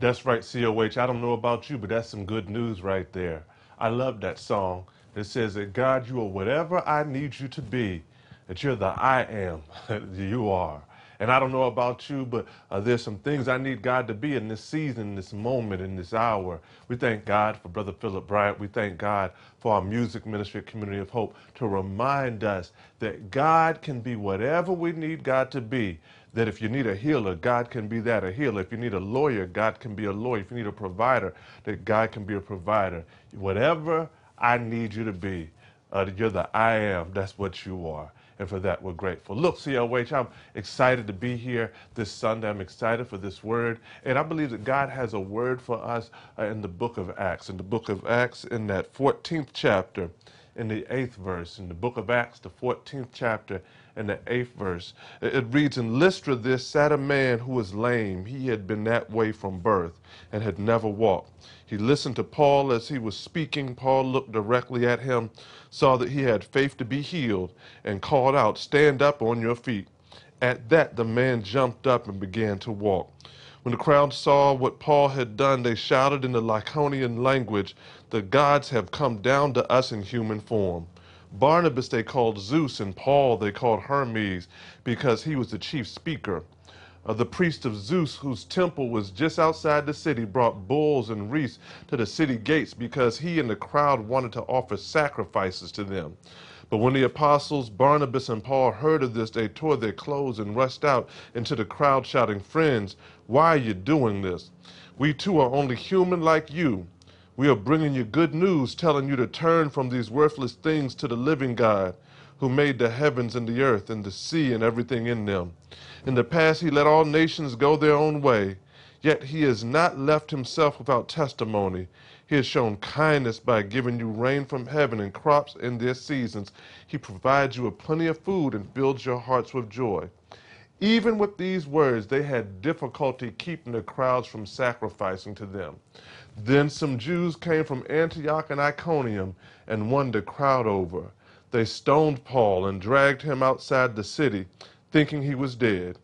That's right, COH. I don't know about you, but that's some good news right there. I love that song that says that, God, you are whatever I need you to be, that you're the I am, you are. And I don't know about you, but there's some things I need God to be in this season, this moment, in this hour. We thank God for Brother Philip Bryant. We thank God for our music ministry at Community of Hope to remind us that God can be whatever we need God to be. That if you need a healer, God can be that, a healer. If you need a lawyer, God can be a lawyer. If you need a provider, that God can be a provider. Whatever I need you to be, you're the I am. That's what you are. And for that, we're grateful. Look, CLH, I'm excited to be here this Sunday. I'm excited for this word. And I believe that God has a word for us in the book of Acts. In the book of Acts, in that 14th chapter, in the 8th verse. In the book of Acts, the 14th chapter, in the 8th verse. It reads, "In Lystra there sat a man who was lame. He had been that way from birth and had never walked. He listened to Paul as he was speaking. Paul looked directly at him, saw that he had faith to be healed, and called out, 'Stand up on your feet.' At that the man jumped up and began to walk. When the crowd saw what Paul had done, they shouted in the Lycaonian language, 'The gods have come down to us in human form.' Barnabas they called Zeus, and Paul they called Hermes, because he was the chief speaker. The priest of Zeus, whose temple was just outside the city, brought bulls and wreaths to the city gates because he and the crowd wanted to offer sacrifices to them. But when the apostles Barnabas and Paul heard of this, they tore their clothes and rushed out into the crowd shouting, 'Friends, why are you doing this? We too are only human like you. We are bringing you good news, telling you to turn from these worthless things to the living God, who made the heavens and the earth and the sea and everything in them. In the past he let all nations go their own way, yet he has not left himself without testimony. He has shown kindness by giving you rain from heaven and crops in their seasons. He provides you with plenty of food and fills your hearts with joy.' Even with these words, they had difficulty keeping the crowds from sacrificing to them. Then some Jews came from Antioch and Iconium and won the crowd over. They stoned Paul and dragged him outside the city, thinking he was dead.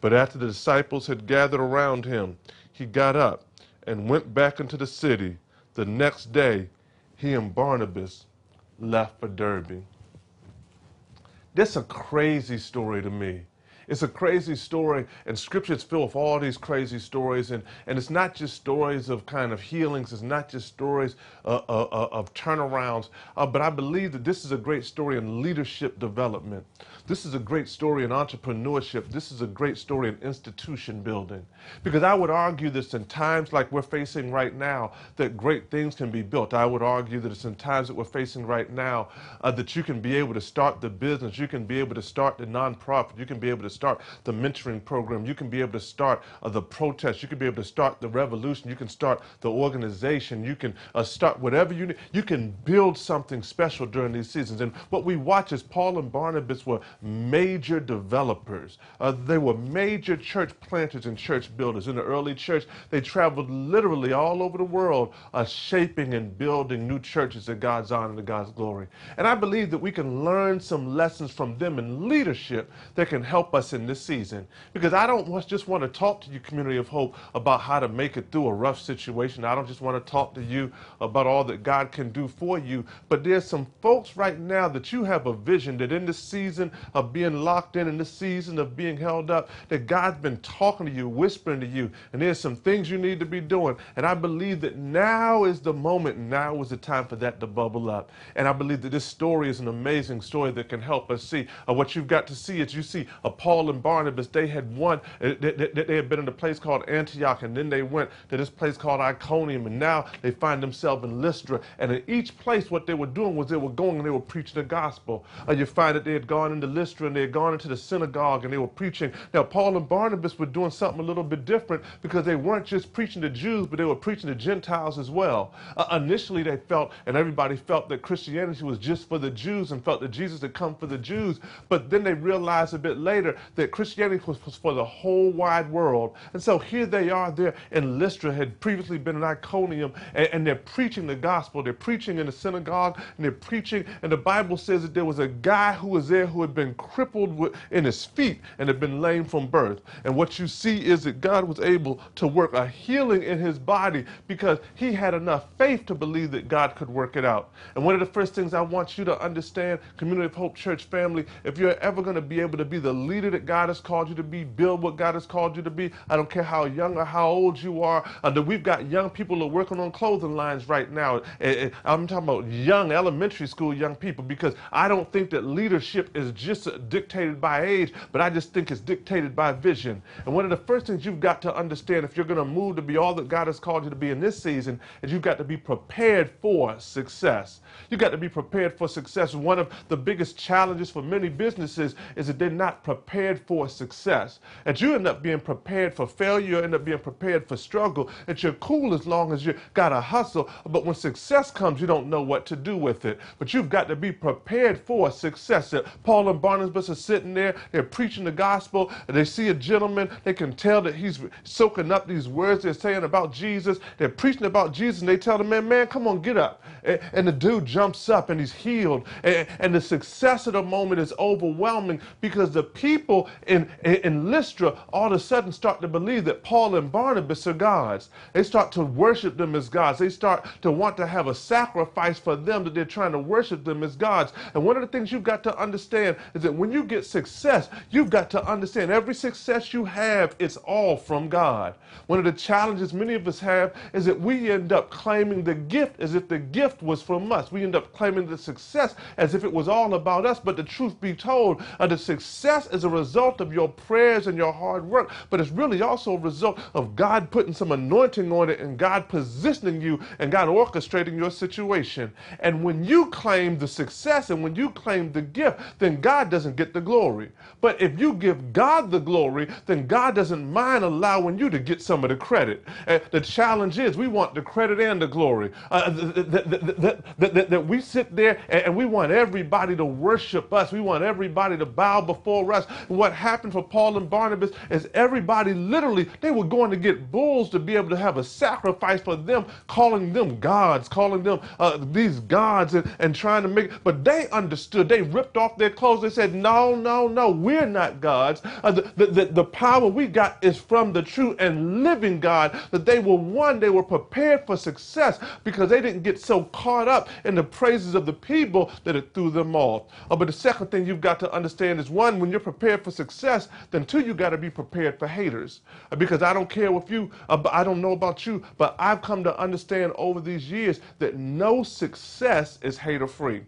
But after the disciples had gathered around him, he got up and went back into the city. The next day, he and Barnabas left for Derbe." This is a crazy story to me. It's a crazy story, and Scripture is filled with all these crazy stories, and it's not just stories of kind of healings. It's not just stories of turnarounds, but I believe that this is a great story in leadership development. This is a great story in entrepreneurship. This is a great story in institution building, because I would argue this in times like we're facing right now that great things can be built. I would argue that it's in times that we're facing right now that you can be able to start the business, you can be able to start the nonprofit, you can be able to start the mentoring program, you can be able to start the protest, you can be able to start the revolution, you can start the organization, you can start whatever you need. You can build something special during these seasons. And what we watch is Paul and Barnabas were major developers. They were major church planters and church builders. In the early church, they traveled literally all over the world shaping and building new churches to God's honor and God's glory. And I believe that we can learn some lessons from them in leadership that can help us in this season, because I don't just want to talk to you, Community of Hope, about how to make it through a rough situation. I don't just want to talk to you about all that God can do for you, but there's some folks right now that you have a vision that in this season of being locked in this season of being held up, that God's been talking to you, whispering to you, and there's some things you need to be doing. And I believe that now is the moment, now is the time for that to bubble up. And I believe that this story is an amazing story that can help us see. What you've got to see is you see Paul and Barnabas, they had won, they had been in a place called Antioch, and then they went to this place called Iconium, and now they find themselves in Lystra. And in each place, what they were doing was they were going and they were preaching the gospel. You find that they had gone into Lystra and they had gone into the synagogue and they were preaching. Now, Paul and Barnabas were doing something a little bit different, because they weren't just preaching to Jews, but they were preaching to Gentiles as well. Initially, they felt, and everybody felt, that Christianity was just for the Jews and felt that Jesus had come for the Jews, but then they realized a bit later that Christianity was for the whole wide world. And so here they are there in Lystra, had previously been in Iconium, and they're preaching the gospel. They're preaching in the synagogue, and they're preaching, and the Bible says that there was a guy who was there who had been crippled in his feet and had been lame from birth. And what you see is that God was able to work a healing in his body because he had enough faith to believe that God could work it out. And one of the first things I want you to understand, Community of Hope Church family, if you're ever going to be able to be the leader that God has called you to be, build what God has called you to be, I don't care how young or how old you are, that we've got young people that are working on clothing lines right now. I'm talking about young elementary school young people, because I don't think that leadership is just dictated by age, but I just think it's dictated by vision. And one of the first things you've got to understand if you're going to move to be all that God has called you to be in this season is you've got to be prepared for success. You've got to be prepared for success. One of the biggest challenges for many businesses is that they're not prepared for success. And you end up being prepared for failure, you end up being prepared for struggle, and you're cool as long as you got a hustle. But when success comes, you don't know what to do with it. But you've got to be prepared for success. Paul and Barnabas are sitting there, they're preaching the gospel, and they see a gentleman, they can tell that he's soaking up these words they're saying about Jesus. They're preaching about Jesus, and they tell the man, man, come on, get up. And the dude jumps up and he's healed. And the success of the moment is overwhelming because the people in Lystra all of a sudden start to believe that Paul and Barnabas are gods. They start to worship them as gods. They start to want to have a sacrifice for them that they're trying to worship them as gods. And one of the things you've got to understand is that when you get success, you've got to understand every success you have, it's all from God. One of the challenges many of us have is that we end up claiming the gift as if the gift was from us. We end up claiming the success as if it was all about us. But the truth be told, the success is a result of your prayers and your hard work, but it's really also a result of God putting some anointing on it and God positioning you and God orchestrating your situation. And when you claim the success and when you claim the gift, then God doesn't get the glory. But if you give God the glory, then God doesn't mind allowing you to get some of the credit. The challenge is we want the credit and the glory. That we sit there and we want everybody to worship us. We want everybody to bow before us. And what happened for Paul and Barnabas is everybody literally, they were going to get bulls to be able to have a sacrifice for them, calling them gods, calling them these gods and trying to make, but they understood. They ripped off their clothes. They said, no, no, no, we're not gods. The power we got is from the true and living God. That they were one, they were prepared for success because they didn't get so caught up in the praises of the people that it threw them off. But the second thing you've got to understand is one, when you're prepared for success, then two, you got to be prepared for haters. Because I don't care with you, I don't know about you, but I've come to understand over these years that no success is hater-free.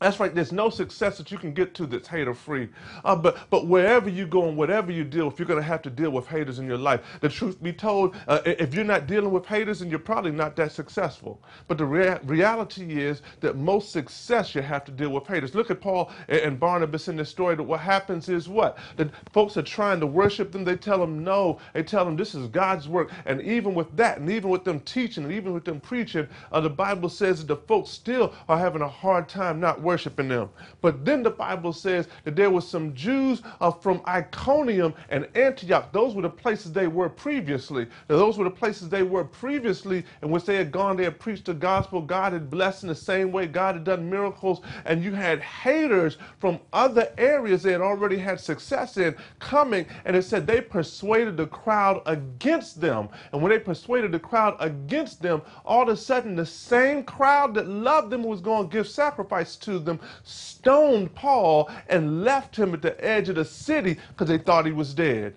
That's right, there's no success that you can get to that's hater-free. But wherever you go and whatever you deal with, you're going to have to deal with haters in your life. The truth be told, if you're not dealing with haters, then you're probably not that successful. But the reality is that most success, you have to deal with haters. Look at Paul and Barnabas in this story. That what happens is what? The folks are trying to worship them. They tell them no. They tell them this is God's work. And even with that, and even with them teaching, and even with them preaching, the Bible says that the folks still are having a hard time not worshiping them. But then the Bible says that there were some Jews from Iconium and Antioch. Those were the places they were previously. Now, those were the places they were previously, and when they had gone, they had preached the gospel. God had blessed in the same way. God had done miracles, and you had haters from other areas they had already had success in coming, and it said they persuaded the crowd against them. And when they persuaded the crowd against them, all of a sudden the same crowd that loved them was going to give sacrifice to them, stoned Paul and left him at the edge of the city because they thought he was dead.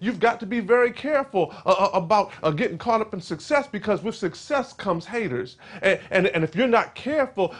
You've got to be very careful about getting caught up in success, because with success comes haters. And if you're not careful,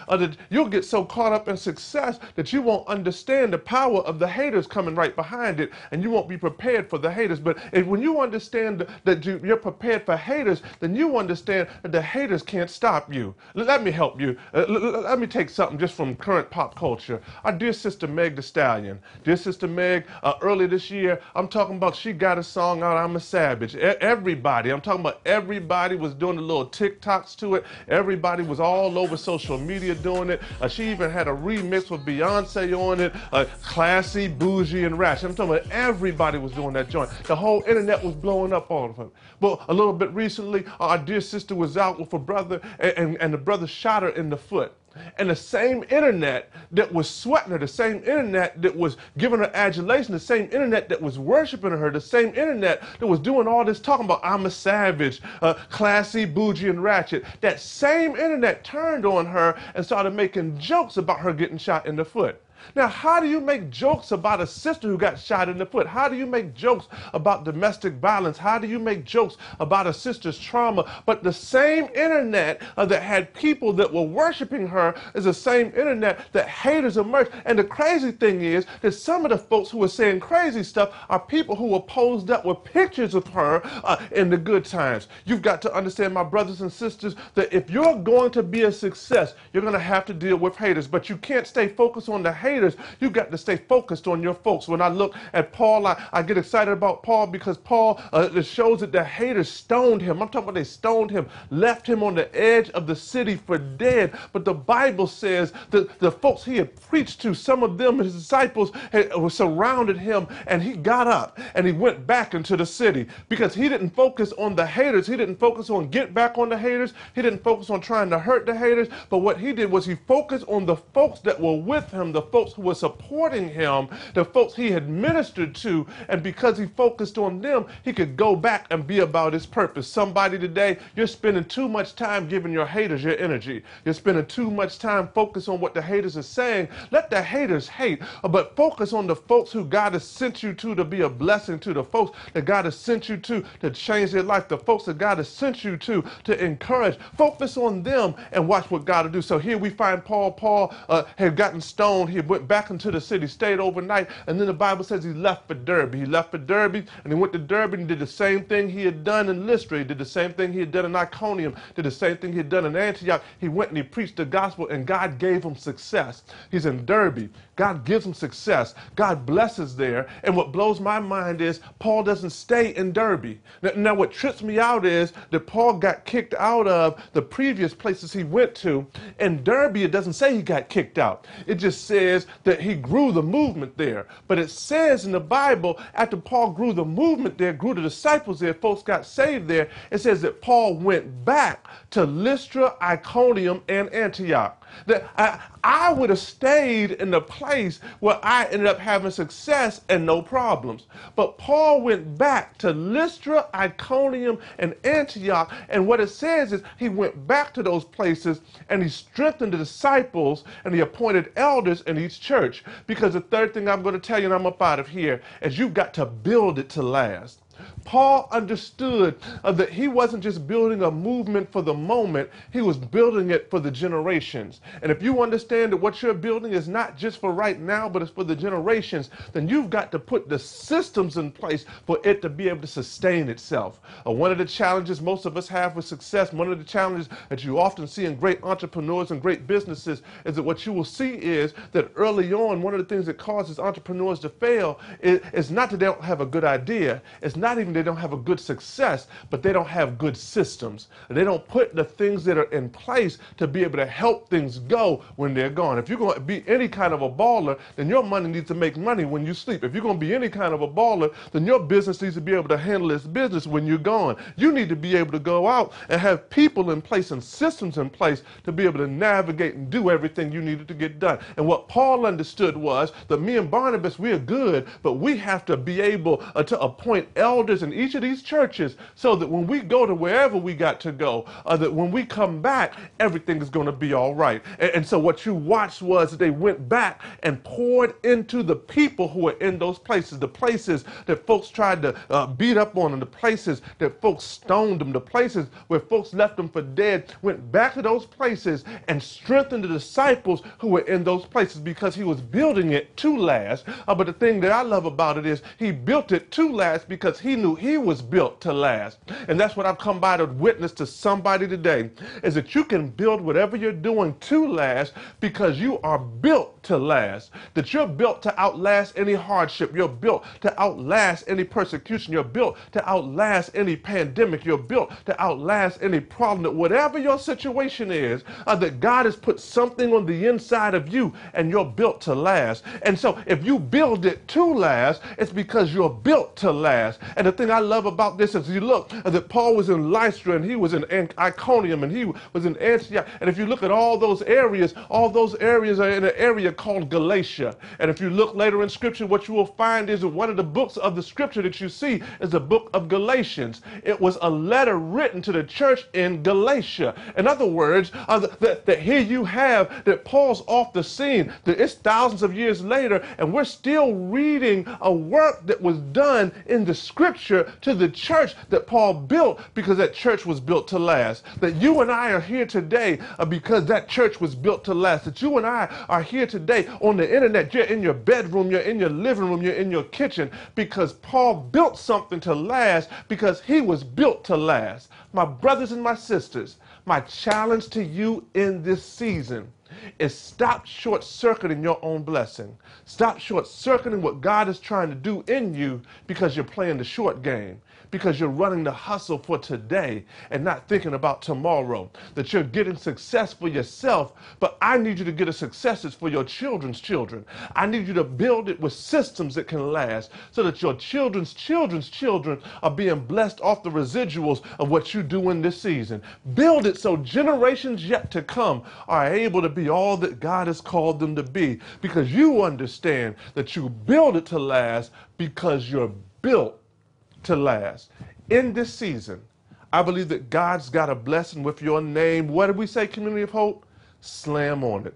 you'll get so caught up in success that you won't understand the power of the haters coming right behind it, and you won't be prepared for the haters. But when you understand that you're prepared for haters, then you understand that the haters can't stop you. Let me help you. Let me take something just from in current pop culture. Our dear sister Meg Thee Stallion. Dear sister Meg, earlier this year, I'm talking about she got a song out, I'm a Savage. Everybody, I'm talking about everybody was doing the little TikToks to it. Everybody was all over social media doing it. She even had a remix with Beyoncé on it. Classy, bougie, and rash. I'm talking about everybody was doing that joint. The whole internet was blowing up all of it. Well, a little bit recently, our dear sister was out with her brother, and the brother shot her in the foot. And the same internet that was sweating her, the same internet that was giving her adulation, the same internet that was worshiping her, the same internet that was doing all this talking about I'm a savage, classy, bougie, and ratchet, that same internet turned on her and started making jokes about her getting shot in the foot. Now, how do you make jokes about a sister who got shot in the foot? How do you make jokes about domestic violence? How do you make jokes about a sister's trauma? But the same internet that had people that were worshiping her is the same internet that haters emerged. And the crazy thing is that some of the folks who are saying crazy stuff are people who were posed up with pictures of her in the good times. You've got to understand, my brothers and sisters, that if you're going to be a success, you're going to have to deal with haters. But you can't stay focused on the haters. You got to stay focused on your folks. When I look at Paul, I get excited about Paul because Paul, it shows that the haters stoned him. I'm talking about they stoned him, left him on the edge of the city for dead. But the Bible says that the folks he had preached to, some of them, his disciples, had surrounded him, and he got up and he went back into the city because he didn't focus on the haters. He didn't focus on get back on the haters. He didn't focus on trying to hurt the haters. But what he did was he focused on the folks that were with him, the folks who were supporting him, the folks he had ministered to, and because he focused on them, he could go back and be about his purpose. Somebody today, you're spending too much time giving your haters your energy. You're spending too much time focused on what the haters are saying. Let the haters hate, but focus on the folks who God has sent you to be a blessing to, the folks that God has sent you to change their life, the folks that God has sent you to encourage. Focus on them and watch what God will do. So here we find Paul. Paul had gotten stoned. He went back into the city, stayed overnight, and then the Bible says he left for Derbe. He left for Derbe, and he went to Derbe and did the same thing he had done in Lystra. He did the same thing he had done in Iconium, did the same thing he had done in Antioch. He went and he preached the gospel, and God gave him success. He's in Derbe. God gives him success. God blesses there, and what blows my mind is Paul doesn't stay in Derbe. Now what trips me out is that Paul got kicked out of the previous places he went to. In Derbe, it doesn't say he got kicked out. It just says that he grew the movement there. But it says in the Bible, after Paul grew the movement there, grew the disciples there, folks got saved there, it says that Paul went back to Lystra, Iconium, and Antioch. That I would have stayed in the place where I ended up having success and no problems. But Paul went back to Lystra, Iconium, and Antioch, and what it says is he went back to those places and he strengthened the disciples and he appointed elders in each church. Because the third thing I'm going to tell you, and I'm up out of here, is you've got to build it to last. Paul understood that he wasn't just building a movement for the moment, he was building it for the generations. And if you understand that what you're building is not just for right now, but it's for the generations, then you've got to put the systems in place for it to be able to sustain itself. One of the challenges most of us have with success, one of the challenges that you often see in great entrepreneurs and great businesses is that what you will see is that early on, one of the things that causes entrepreneurs to fail is not that they don't have a good idea, it's not even they don't have a good success, but they don't have good systems. They don't put the things that are in place to be able to help things go when they're gone. If you're going to be any kind of a baller, then your money needs to make money when you sleep. If you're going to be any kind of a baller, then your business needs to be able to handle its business when you're gone. You need to be able to go out and have people in place and systems in place to be able to navigate and do everything you needed to get done. And what Paul understood was that me and Barnabas, we are good, but we have to be able to appoint elders in each of these churches so that when we go to wherever we got to go, that when we come back, everything is going to be all right. And so what you watched was that they went back and poured into the people who were in those places, the places that folks tried to beat up on, and the places that folks stoned them, the places where folks left them for dead, went back to those places and strengthened the disciples who were in those places because he was building it to last. But the thing that I love about it is he built it to last because he knew he was built to last. And that's what I've come by to witness to somebody today, is that you can build whatever you're doing to last because you are built to last, that you're built to outlast any hardship. You're built to outlast any persecution. You're built to outlast any pandemic. You're built to outlast any problem. That whatever your situation is, that God has put something on the inside of you and you're built to last. And so if you build it to last, it's because you're built to last. And the thing I love about this is, you look, that Paul was in Lystra and he was in Iconium and he was in Antioch. And if you look at all those areas are in an area called Galatia. And if you look later in Scripture, what you will find is that one of the books of the Scripture that you see is the book of Galatians. It was a letter written to the church in Galatia. In other words, that here you have that Paul's off the scene, that it's thousands of years later, and we're still reading a work that was done in the Scripture to the church that Paul built, because that church was built to last. That you and I are here today because that church was built to last. That you and I are here today on the internet. You're in your bedroom, you're in your living room, you're in your kitchen, because Paul built something to last, because he was built to last. My brothers and my sisters, my challenge to you in this season is stop short-circuiting your own blessing. Stop short-circuiting what God is trying to do in you, because you're playing the short game, because you're running the hustle for today and not thinking about tomorrow, that you're getting success for yourself. But I need you to get a successes for your children's children. I need you to build it with systems that can last, so that your children's children's children are being blessed off the residuals of what you do in this season. Build it so generations yet to come are able to be all that God has called them to be, because you understand that you build it to last because you're built to last. In this season, I believe that God's got a blessing with your name. What did we say, Community of Hope? Slam on it.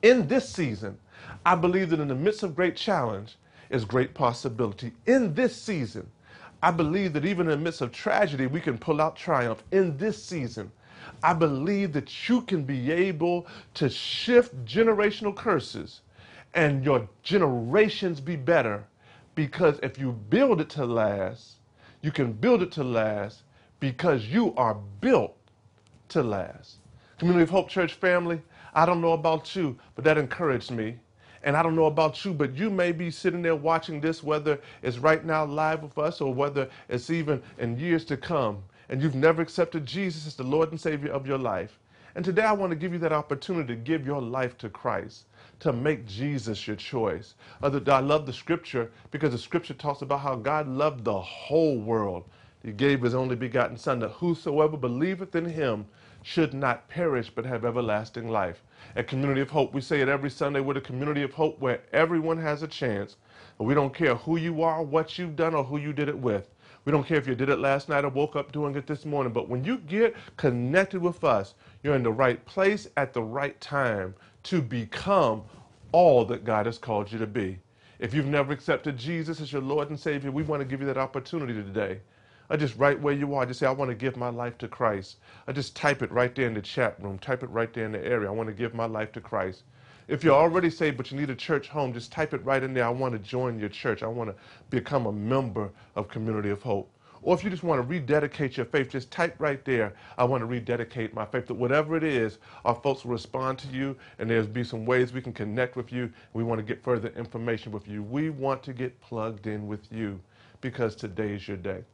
In this season, I believe that in the midst of great challenge is great possibility. In this season, I believe that even in the midst of tragedy, we can pull out triumph. In this season, I believe that you can be able to shift generational curses and your generations be better. Because if you build it to last, you can build it to last because you are built to last. Community of Hope Church family, I don't know about you, but that encouraged me. And I don't know about you, but you may be sitting there watching this, whether it's right now live with us or whether it's even in years to come, and you've never accepted Jesus as the Lord and Savior of your life. And today I want to give you that opportunity to give your life to Christ, to make Jesus your choice. I love the Scripture, because the Scripture talks about how God loved the whole world. He gave his only begotten Son, that whosoever believeth in him should not perish but have everlasting life. At Community of Hope, we say it every Sunday, we're the Community of Hope where everyone has a chance. And we don't care who you are, what you've done, or who you did it with. We don't care if you did it last night or woke up doing it this morning. But when you get connected with us, you're in the right place at the right time to become all that God has called you to be. If you've never accepted Jesus as your Lord and Savior, we want to give you that opportunity today. Just right where you are, just say, I want to give my life to Christ. Just type it right there in the chat room. Type it right there in the area. I want to give my life to Christ. If you're already saved but you need a church home, just type it right in there. I want to join your church. I want to become a member of Community of Hope. Or if you just want to rededicate your faith, just type right there, I want to rededicate my faith. That whatever it is, our folks will respond to you, and there'll be some ways we can connect with you. We want to get further information with you. We want to get plugged in with you, because today's your day.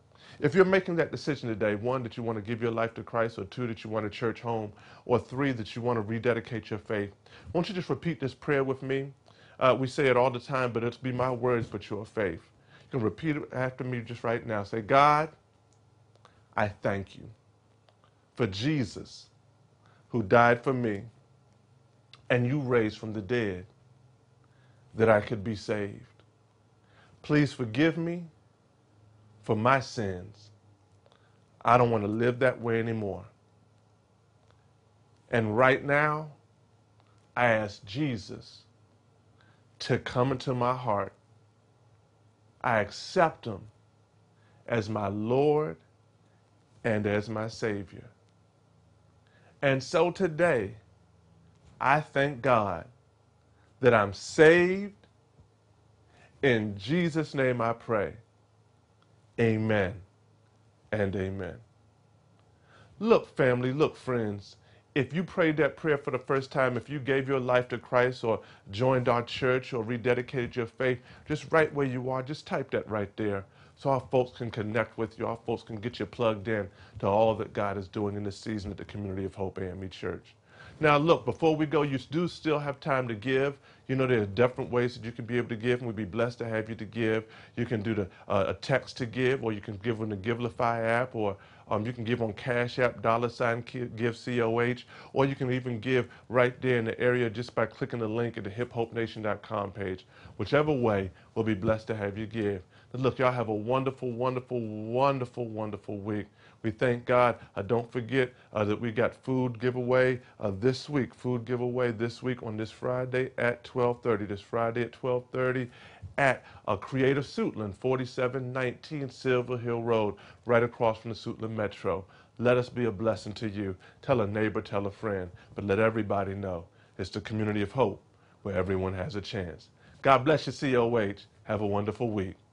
If you're making that decision today, one, that you want to give your life to Christ, or two, that you want a church home, or three, that you want to rededicate your faith, won't you just repeat this prayer with me? We say it all the time, but it'll be my words, but your faith. You can repeat it after me just right now. Say, God, I thank you for Jesus, who died for me and you raised from the dead, that I could be saved. Please forgive me for my sins. I don't want to live that way anymore. And right now, I ask Jesus to come into my heart. I accept him as my Lord and as my Savior. And so today, I thank God that I'm saved. In Jesus' name I pray. Amen and amen. Look, family, look, friends, if you prayed that prayer for the first time, if you gave your life to Christ or joined our church or rededicated your faith, just right where you are, just type that right there so our folks can connect with you, our folks can get you plugged in to all that God is doing in this season at the Community of Hope AME Church. Now, look, before we go, you do still have time to give. You know, there are different ways that you can be able to give, and we'd be blessed to have you to give. You can do a text to give, or you can give on the Givelify app, or you can give on Cash App, $GiveCOH, or you can even give right there in the area just by clicking the link at the HipHopeNation.com page. Whichever way, we'll be blessed to have you give. But look, y'all have a wonderful, wonderful, wonderful, wonderful week. We thank God. Don't forget that we got food giveaway this week. Food giveaway this week on this Friday at 12:30. This Friday at 12:30 at Creative Suitland, 4719 Silver Hill Road, right across from the Suitland Metro. Let us be a blessing to you. Tell a neighbor, tell a friend, but let everybody know it's the Community of Hope where everyone has a chance. God bless you, COH. Have a wonderful week.